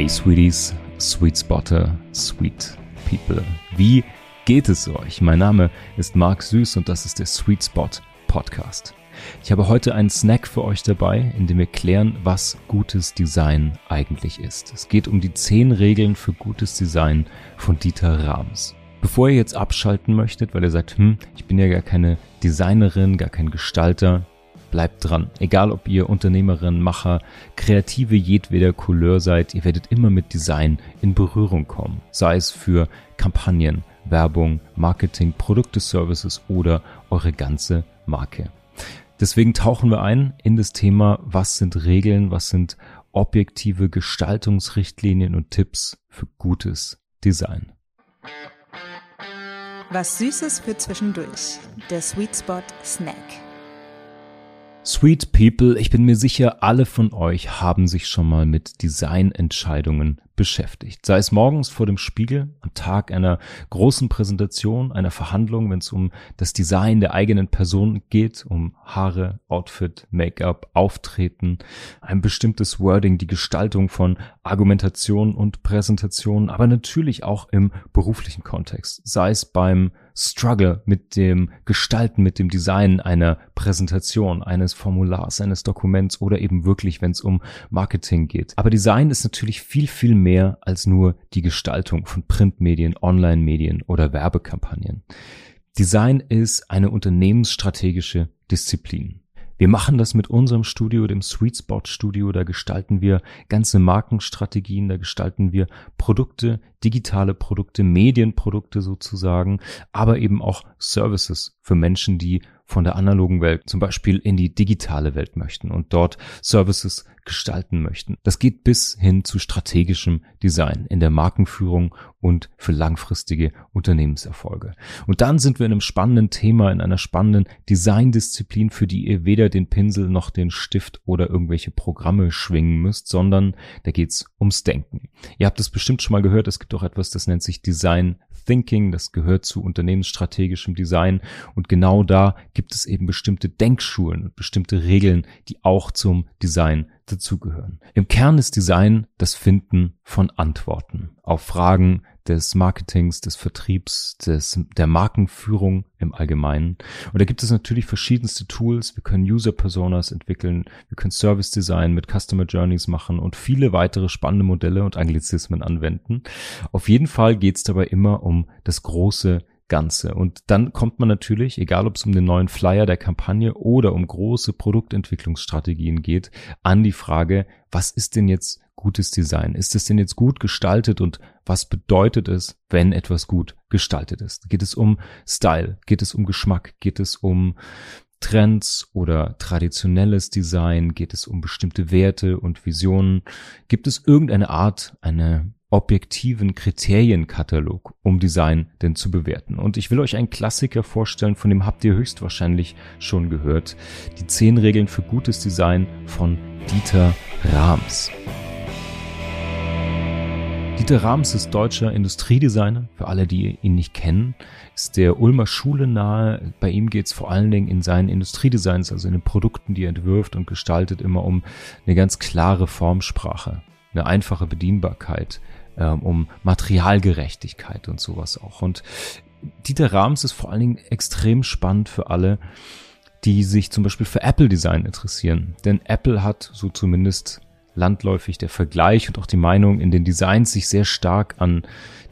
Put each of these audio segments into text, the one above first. Hey Sweeties, Sweet Spotter, Sweet People. Wie geht es euch? Mein Name ist Marc Süß und das ist der Sweet Spot Podcast. Ich habe heute einen Snack für euch dabei, in dem wir klären, was gutes Design eigentlich ist. Es geht um die 10 Regeln für gutes Design von Dieter Rams. Bevor ihr jetzt abschalten möchtet, weil ihr sagt, ich bin ja gar keine Designerin, gar kein Gestalter, bleibt dran. Egal, ob ihr Unternehmerin, Macher, Kreative jedweder Couleur seid, ihr werdet immer mit Design in Berührung kommen. Sei es für Kampagnen, Werbung, Marketing, Produkte, Services oder eure ganze Marke. Deswegen tauchen wir ein in das Thema, was sind Regeln, was sind objektive Gestaltungsrichtlinien und Tipps für gutes Design. Was Süßes für zwischendurch. Der Sweet Spot Snack. Sweet People, ich bin mir sicher, alle von euch haben sich schon mal mit Designentscheidungen beschäftigt. Sei es morgens vor dem Spiegel, am Tag einer großen Präsentation, einer Verhandlung, wenn es um das Design der eigenen Person geht, um Haare, Outfit, Make-up, Auftreten, ein bestimmtes Wording, die Gestaltung von Argumentation und Präsentation, aber natürlich auch im beruflichen Kontext, sei es beim Struggle mit dem Gestalten, mit dem Design einer Präsentation, eines Formulars, eines Dokuments oder eben wirklich, wenn es um Marketing geht. Aber Design ist natürlich viel, viel mehr als nur die Gestaltung von Printmedien, Online-Medien oder Werbekampagnen. Design ist eine unternehmensstrategische Disziplin. Wir machen das mit unserem Studio, dem Sweetspot-Studio. Da gestalten wir ganze Markenstrategien, da gestalten wir Produkte, digitale Produkte, Medienprodukte sozusagen, aber eben auch Services für Menschen, die von der analogen Welt zum Beispiel in die digitale Welt möchten und dort Services gestalten möchten. Das geht bis hin zu strategischem Design in der Markenführung und für langfristige Unternehmenserfolge. Und dann sind wir in einem spannenden Thema, in einer spannenden Designdisziplin, für die ihr weder den Pinsel noch den Stift oder irgendwelche Programme schwingen müsst, sondern da geht's ums Denken. Ihr habt es bestimmt schon mal gehört, es gibt auch etwas, das nennt sich Design Thinking, das gehört zu unternehmensstrategischem Design und genau da gibt es eben bestimmte Denkschulen und bestimmte Regeln, die auch zum Design dazugehören. Im Kern ist Design das Finden von Antworten auf Fragen des Marketings, des Vertriebs, der Markenführung im Allgemeinen. Und da gibt es natürlich verschiedenste Tools. Wir können User-Personas entwickeln, wir können Service-Design mit Customer Journeys machen und viele weitere spannende Modelle und Anglizismen anwenden. Auf jeden Fall geht es dabei immer um das große Ganze. Und dann kommt man natürlich, egal ob es um den neuen Flyer der Kampagne oder um große Produktentwicklungsstrategien geht, an die Frage, was ist denn jetzt gutes Design? Ist es denn jetzt gut gestaltet und was bedeutet es, wenn etwas gut gestaltet ist? Geht es um Style? Geht es um Geschmack? Geht es um Trends oder traditionelles Design? Geht es um bestimmte Werte und Visionen? Gibt es irgendeine Art, eine objektiven Kriterienkatalog, um Design denn zu bewerten? Und ich will euch einen Klassiker vorstellen, von dem habt ihr höchstwahrscheinlich schon gehört. Die 10 Regeln für gutes Design von Dieter Rams. Dieter Rams ist deutscher Industriedesigner, für alle, die ihn nicht kennen, ist der Ulmer Schule nahe. Bei ihm geht es vor allen Dingen in seinen Industriedesigns, also in den Produkten, die er entwirft und gestaltet, immer um eine ganz klare Formsprache, eine einfache Bedienbarkeit, um Materialgerechtigkeit und sowas auch. Und Dieter Rams ist vor allen Dingen extrem spannend für alle, die sich zum Beispiel für Apple-Design interessieren. Denn Apple hat, so zumindest landläufig der Vergleich und auch die Meinung, in den Designs sich sehr stark an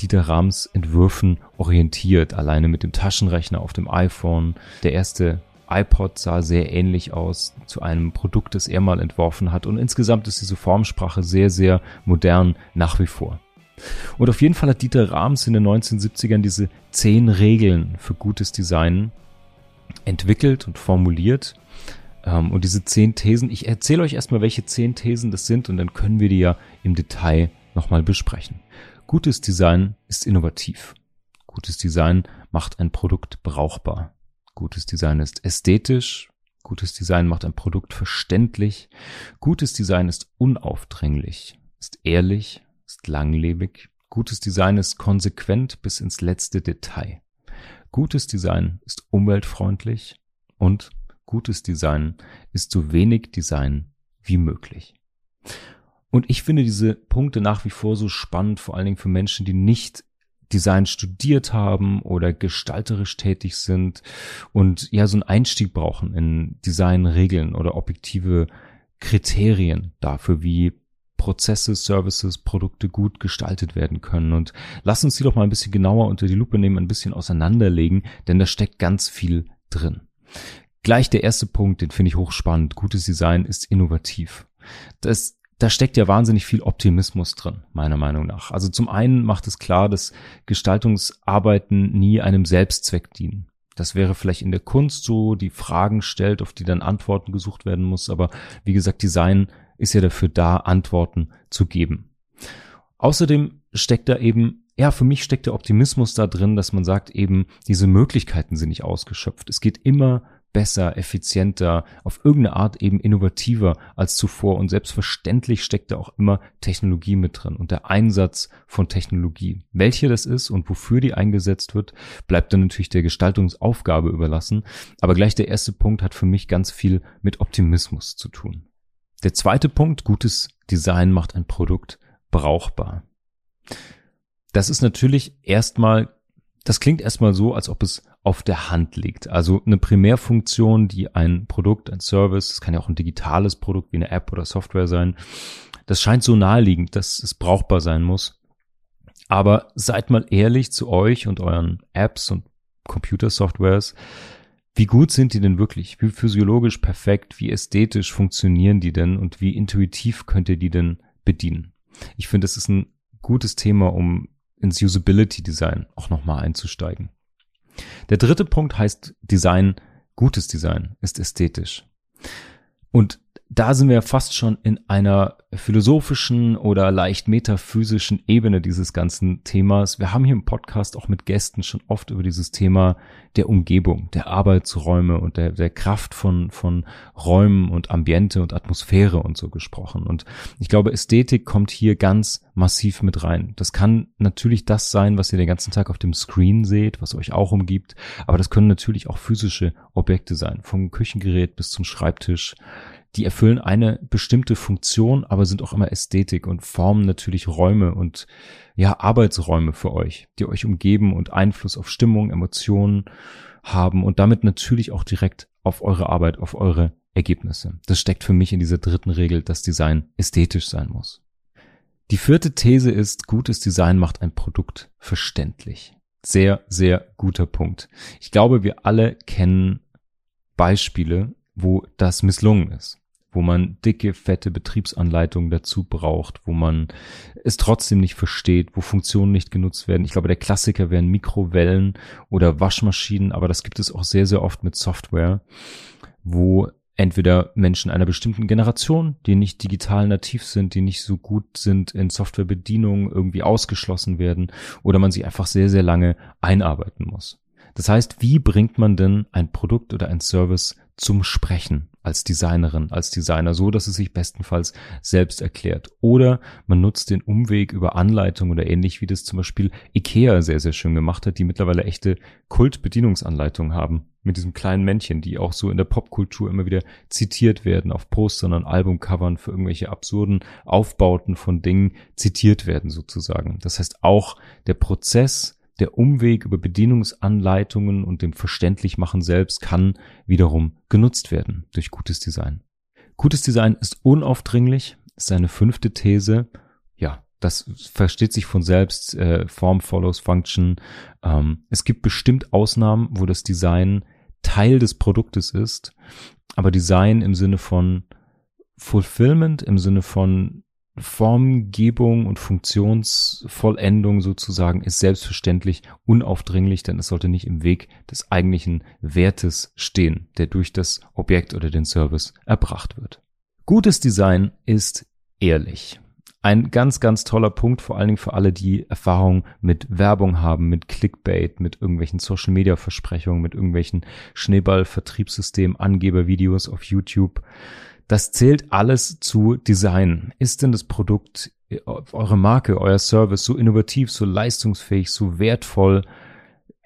Dieter Rams Entwürfen orientiert. Alleine mit dem Taschenrechner auf dem iPhone. Der erste iPod sah sehr ähnlich aus zu einem Produkt, das er mal entworfen hat. Und insgesamt ist diese Formsprache sehr, sehr modern nach wie vor. Und auf jeden Fall hat Dieter Rams in den 1970ern diese 10 Regeln für gutes Design entwickelt und formuliert. Und diese 10 Thesen, ich erzähle euch erstmal, welche 10 Thesen das sind und dann können wir die ja im Detail nochmal besprechen. Gutes Design ist innovativ. Gutes Design macht ein Produkt brauchbar. Gutes Design ist ästhetisch. Gutes Design macht ein Produkt verständlich. Gutes Design ist unaufdringlich, ist ehrlich, ist langlebig. Gutes Design ist konsequent bis ins letzte Detail. Gutes Design ist umweltfreundlich und gutes Design ist so wenig Design wie möglich. Und ich finde diese Punkte nach wie vor so spannend, vor allen Dingen für Menschen, die nicht Design studiert haben oder gestalterisch tätig sind und ja so einen Einstieg brauchen in Designregeln oder objektive Kriterien dafür, wie Prozesse, Services, Produkte gut gestaltet werden können. Und lass uns die doch mal ein bisschen genauer unter die Lupe nehmen, ein bisschen auseinanderlegen, denn da steckt ganz viel drin. Gleich der erste Punkt, den finde ich hochspannend. Gutes Design ist innovativ. Da steckt ja wahnsinnig viel Optimismus drin, meiner Meinung nach. Also zum einen macht es klar, dass Gestaltungsarbeiten nie einem Selbstzweck dienen. Das wäre vielleicht in der Kunst so, die Fragen stellt, auf die dann Antworten gesucht werden muss. Aber wie gesagt, Design ist ja dafür da, Antworten zu geben. Außerdem steckt da eben, ja, für mich steckt der Optimismus da drin, dass man sagt eben, diese Möglichkeiten sind nicht ausgeschöpft. Es geht immer besser, effizienter, auf irgendeine Art eben innovativer als zuvor. Und selbstverständlich steckt da auch immer Technologie mit drin. Und der Einsatz von Technologie, welche das ist und wofür die eingesetzt wird, bleibt dann natürlich der Gestaltungsaufgabe überlassen. Aber gleich der erste Punkt hat für mich ganz viel mit Optimismus zu tun. Der zweite Punkt, gutes Design macht ein Produkt brauchbar. Das ist natürlich erstmal, das klingt erstmal so, als ob es auf der Hand liegt. Also eine Primärfunktion, die ein Produkt, ein Service, das kann ja auch ein digitales Produkt wie eine App oder Software sein, das scheint so naheliegend, dass es brauchbar sein muss. Aber seid mal ehrlich zu euch und euren Apps und Computersoftwares. Wie gut sind die denn wirklich? Wie physiologisch perfekt, wie ästhetisch funktionieren die denn und wie intuitiv könnt ihr die denn bedienen? Ich finde, das ist ein gutes Thema, um ins Usability-Design auch nochmal einzusteigen. Der dritte Punkt heißt Design, gutes Design ist ästhetisch. Und da sind wir fast schon in einer philosophischen oder leicht metaphysischen Ebene dieses ganzen Themas. Wir haben hier im Podcast auch mit Gästen schon oft über dieses Thema der Umgebung, der Arbeitsräume und der Kraft von Räumen und Ambiente und Atmosphäre und so gesprochen. Und ich glaube, Ästhetik kommt hier ganz massiv mit rein. Das kann natürlich das sein, was ihr den ganzen Tag auf dem Screen seht, was euch auch umgibt. Aber das können natürlich auch physische Objekte sein, vom Küchengerät bis zum Schreibtisch. Die erfüllen eine bestimmte Funktion, aber sind auch immer Ästhetik und formen natürlich Räume und ja Arbeitsräume für euch, die euch umgeben und Einfluss auf Stimmung, Emotionen haben und damit natürlich auch direkt auf eure Arbeit, auf eure Ergebnisse. Das steckt für mich in dieser dritten Regel, dass Design ästhetisch sein muss. Die vierte These ist, gutes Design macht ein Produkt verständlich. Sehr, sehr guter Punkt. Ich glaube, wir alle kennen Beispiele, wo das misslungen ist, wo man dicke, fette Betriebsanleitungen dazu braucht, wo man es trotzdem nicht versteht, wo Funktionen nicht genutzt werden. Ich glaube, der Klassiker wären Mikrowellen oder Waschmaschinen, aber das gibt es auch sehr, sehr oft mit Software, wo entweder Menschen einer bestimmten Generation, die nicht digital nativ sind, die nicht so gut sind in Softwarebedienung, irgendwie ausgeschlossen werden oder man sich einfach sehr, sehr lange einarbeiten muss. Das heißt, wie bringt man denn ein Produkt oder ein Service zum Sprechen als Designerin, als Designer, so dass es sich bestenfalls selbst erklärt? Oder man nutzt den Umweg über Anleitung oder ähnlich, wie das zum Beispiel IKEA sehr, sehr schön gemacht hat, die mittlerweile echte Kultbedienungsanleitungen haben mit diesem kleinen Männchen, die auch so in der Popkultur immer wieder zitiert werden, auf Postern und Albumcovern für irgendwelche absurden Aufbauten von Dingen zitiert werden sozusagen. Das heißt, auch der Prozess, der Umweg über Bedienungsanleitungen und dem Verständlichmachen selbst kann wiederum genutzt werden durch gutes Design. Gutes Design ist unaufdringlich, ist eine fünfte These. Ja, das versteht sich von selbst, Form follows Function. Es gibt bestimmt Ausnahmen, wo das Design Teil des Produktes ist, aber Design im Sinne von Fulfillment, im Sinne von Formgebung und Funktionsvollendung sozusagen ist selbstverständlich unaufdringlich, denn es sollte nicht im Weg des eigentlichen Wertes stehen, der durch das Objekt oder den Service erbracht wird. Gutes Design ist ehrlich. Ein ganz, ganz toller Punkt, vor allen Dingen für alle, die Erfahrung mit Werbung haben, mit Clickbait, mit irgendwelchen Social-Media-Versprechungen, mit irgendwelchen Schneeball-Vertriebssystemen, Angebervideos auf YouTube. Das zählt alles zu Design. Ist denn das Produkt, eure Marke, euer Service so innovativ, so leistungsfähig, so wertvoll,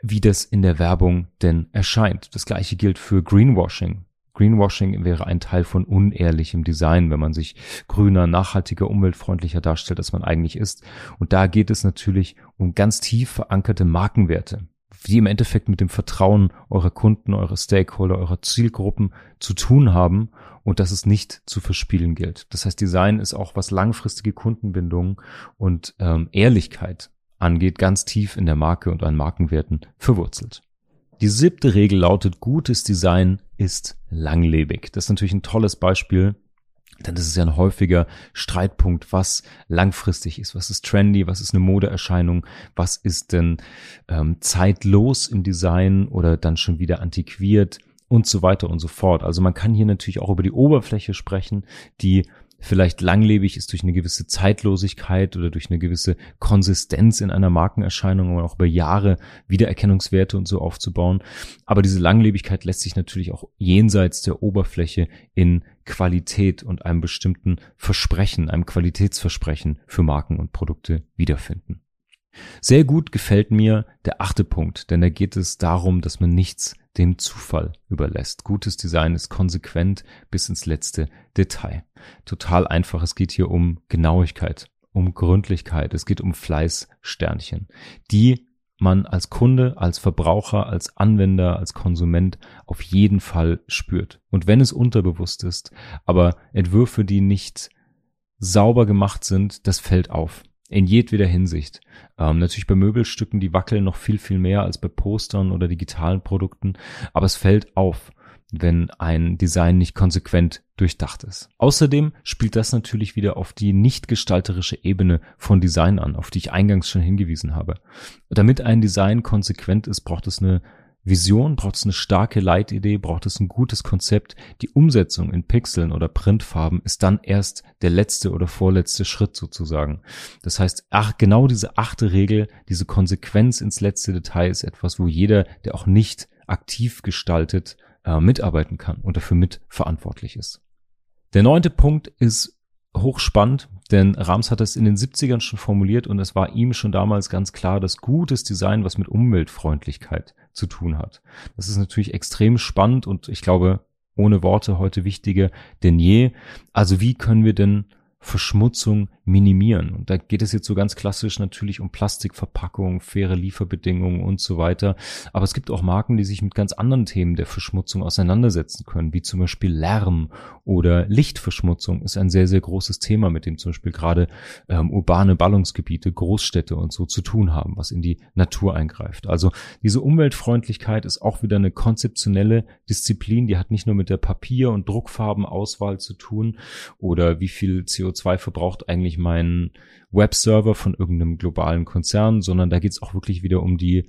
wie das in der Werbung denn erscheint? Das Gleiche gilt für Greenwashing. Greenwashing wäre ein Teil von unehrlichem Design, wenn man sich grüner, nachhaltiger, umweltfreundlicher darstellt, als man eigentlich ist. Und da geht es natürlich um ganz tief verankerte Markenwerte, die im Endeffekt mit dem Vertrauen eurer Kunden, eurer Stakeholder, eurer Zielgruppen zu tun haben und dass es nicht zu verspielen gilt. Das heißt, Design ist auch, was langfristige Kundenbindung und Ehrlichkeit angeht, ganz tief in der Marke und an Markenwerten verwurzelt. Die 7. Regel lautet, gutes Design ist langlebig. Das ist natürlich ein tolles Beispiel, denn das ist ja ein häufiger Streitpunkt, was langfristig ist, was ist trendy, was ist eine Modeerscheinung, was ist denn zeitlos im Design oder dann schon wieder antiquiert und so weiter und so fort. Also man kann hier natürlich auch über die Oberfläche sprechen, die vielleicht langlebig ist durch eine gewisse Zeitlosigkeit oder durch eine gewisse Konsistenz in einer Markenerscheinung, um auch über Jahre Wiedererkennungswerte und so aufzubauen. Aber diese Langlebigkeit lässt sich natürlich auch jenseits der Oberfläche in Qualität und einem bestimmten Versprechen, einem Qualitätsversprechen für Marken und Produkte wiederfinden. Sehr gut gefällt mir der 8. Punkt, denn da geht es darum, dass man nichts dem Zufall überlässt. Gutes Design ist konsequent bis ins letzte Detail. Total einfach, es geht hier um Genauigkeit, um Gründlichkeit, es geht um Fleißsternchen, die man als Kunde, als Verbraucher, als Anwender, als Konsument auf jeden Fall spürt. Und wenn es unterbewusst ist, aber Entwürfe, die nicht sauber gemacht sind, das fällt auf. In jedweder Hinsicht. Natürlich bei Möbelstücken, die wackeln noch viel, viel mehr als bei Postern oder digitalen Produkten. Aber es fällt auf, wenn ein Design nicht konsequent durchdacht ist. Außerdem spielt das natürlich wieder auf die nicht gestalterische Ebene von Design an, auf die ich eingangs schon hingewiesen habe. Damit ein Design konsequent ist, braucht es eine Vision, braucht es eine starke Leitidee, braucht es ein gutes Konzept. Die Umsetzung in Pixeln oder Printfarben ist dann erst der letzte oder vorletzte Schritt sozusagen. Das heißt, genau diese 8. Regel, diese Konsequenz ins letzte Detail ist etwas, wo jeder, der auch nicht aktiv gestaltet, mitarbeiten kann und dafür mitverantwortlich ist. Der 9. Punkt ist hochspannend, denn Rams hat das in den 70ern schon formuliert und es war ihm schon damals ganz klar, dass gutes Design was mit Umweltfreundlichkeit zu tun hat. Das ist natürlich extrem spannend und ich glaube, ohne Worte heute wichtiger denn je. Also wie können wir denn Verschmutzung minimieren? Und da geht es jetzt so ganz klassisch natürlich um Plastikverpackungen, faire Lieferbedingungen und so weiter. Aber es gibt auch Marken, die sich mit ganz anderen Themen der Verschmutzung auseinandersetzen können, wie zum Beispiel Lärm oder Lichtverschmutzung ist ein sehr, sehr großes Thema, mit dem zum Beispiel gerade urbane Ballungsgebiete, Großstädte und so zu tun haben, was in die Natur eingreift. Also diese Umweltfreundlichkeit ist auch wieder eine konzeptionelle Disziplin, die hat nicht nur mit der Papier- und Druckfarbenauswahl zu tun oder wie viel CO2 verbraucht eigentlich mein Webserver von irgendeinem globalen Konzern, sondern da geht es auch wirklich wieder um die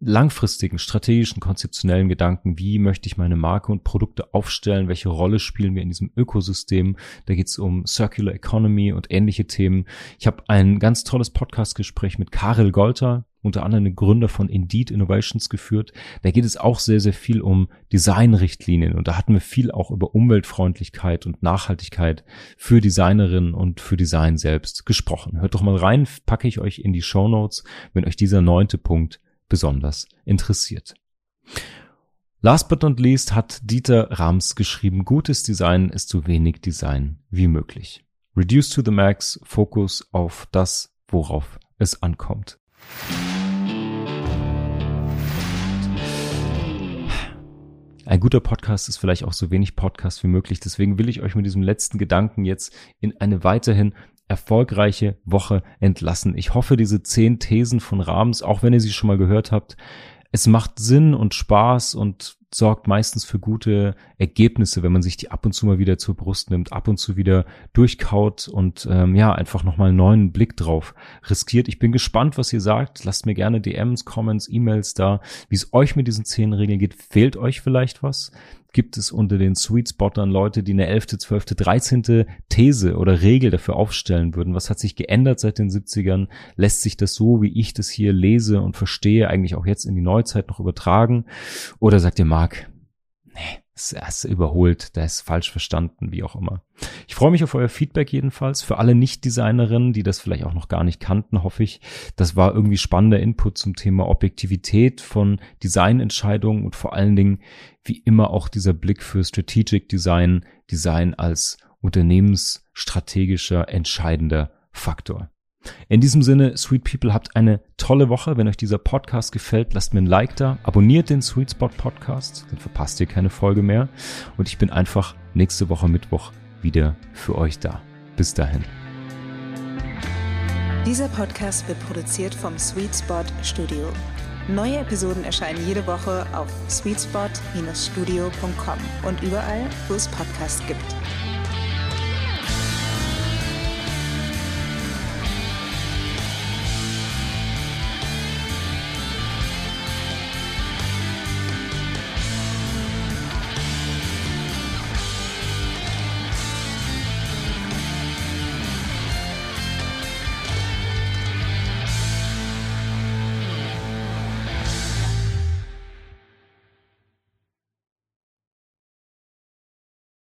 langfristigen, strategischen, konzeptionellen Gedanken. Wie möchte ich meine Marke und Produkte aufstellen? Welche Rolle spielen wir in diesem Ökosystem? Da geht es um Circular Economy und ähnliche Themen. Ich habe ein ganz tolles Podcast-Gespräch mit Karel Golter, unter anderem den Gründer von Indeed Innovations, geführt. Da geht es auch sehr, sehr viel um Designrichtlinien und da hatten wir viel auch über Umweltfreundlichkeit und Nachhaltigkeit für Designerinnen und für Design selbst gesprochen. Hört doch mal rein, packe ich euch in die Shownotes, wenn euch dieser 9. Punkt besonders interessiert. Last but not least hat Dieter Rams geschrieben, gutes Design ist so wenig Design wie möglich. Reduce to the max, Fokus auf das, worauf es ankommt. Ein guter Podcast ist vielleicht auch so wenig Podcast wie möglich. Deswegen will ich euch mit diesem letzten Gedanken jetzt in eine weiterhin erfolgreiche Woche entlassen. Ich hoffe, diese 10 Thesen von Rams, auch wenn ihr sie schon mal gehört habt, es macht Sinn und Spaß und sorgt meistens für gute Ergebnisse, wenn man sich die ab und zu mal wieder zur Brust nimmt, ab und zu wieder durchkaut und einfach nochmal einen neuen Blick drauf riskiert. Ich bin gespannt, was ihr sagt. Lasst mir gerne DMs, Comments, E-Mails da, wie es euch mit diesen 10 Regeln geht. Fehlt euch vielleicht was? Gibt es unter den Sweetspottern Leute, die eine 11., 12., 13. These oder Regel dafür aufstellen würden? Was hat sich geändert seit den 70ern? Lässt sich das so, wie ich das hier lese und verstehe, eigentlich auch jetzt in die Neuzeit noch übertragen? Oder sagt ihr, Marc, nee, das ist überholt, das ist falsch verstanden, wie auch immer. Ich freue mich auf euer Feedback jedenfalls. Für alle Nicht-Designerinnen, die das vielleicht auch noch gar nicht kannten, hoffe ich, das war irgendwie spannender Input zum Thema Objektivität von Designentscheidungen und vor allen Dingen, wie immer, auch dieser Blick für Strategic Design, Design als unternehmensstrategischer, entscheidender Faktor. In diesem Sinne, Sweet People, habt eine tolle Woche. Wenn euch dieser Podcast gefällt, lasst mir ein Like da, abonniert den Sweet Spot Podcast, dann verpasst ihr keine Folge mehr. Und ich bin einfach nächste Woche Mittwoch wieder für euch da. Bis dahin. Dieser Podcast wird produziert vom Sweet Spot Studio. Neue Episoden erscheinen jede Woche auf sweetspot-studio.com und überall, wo es Podcasts gibt.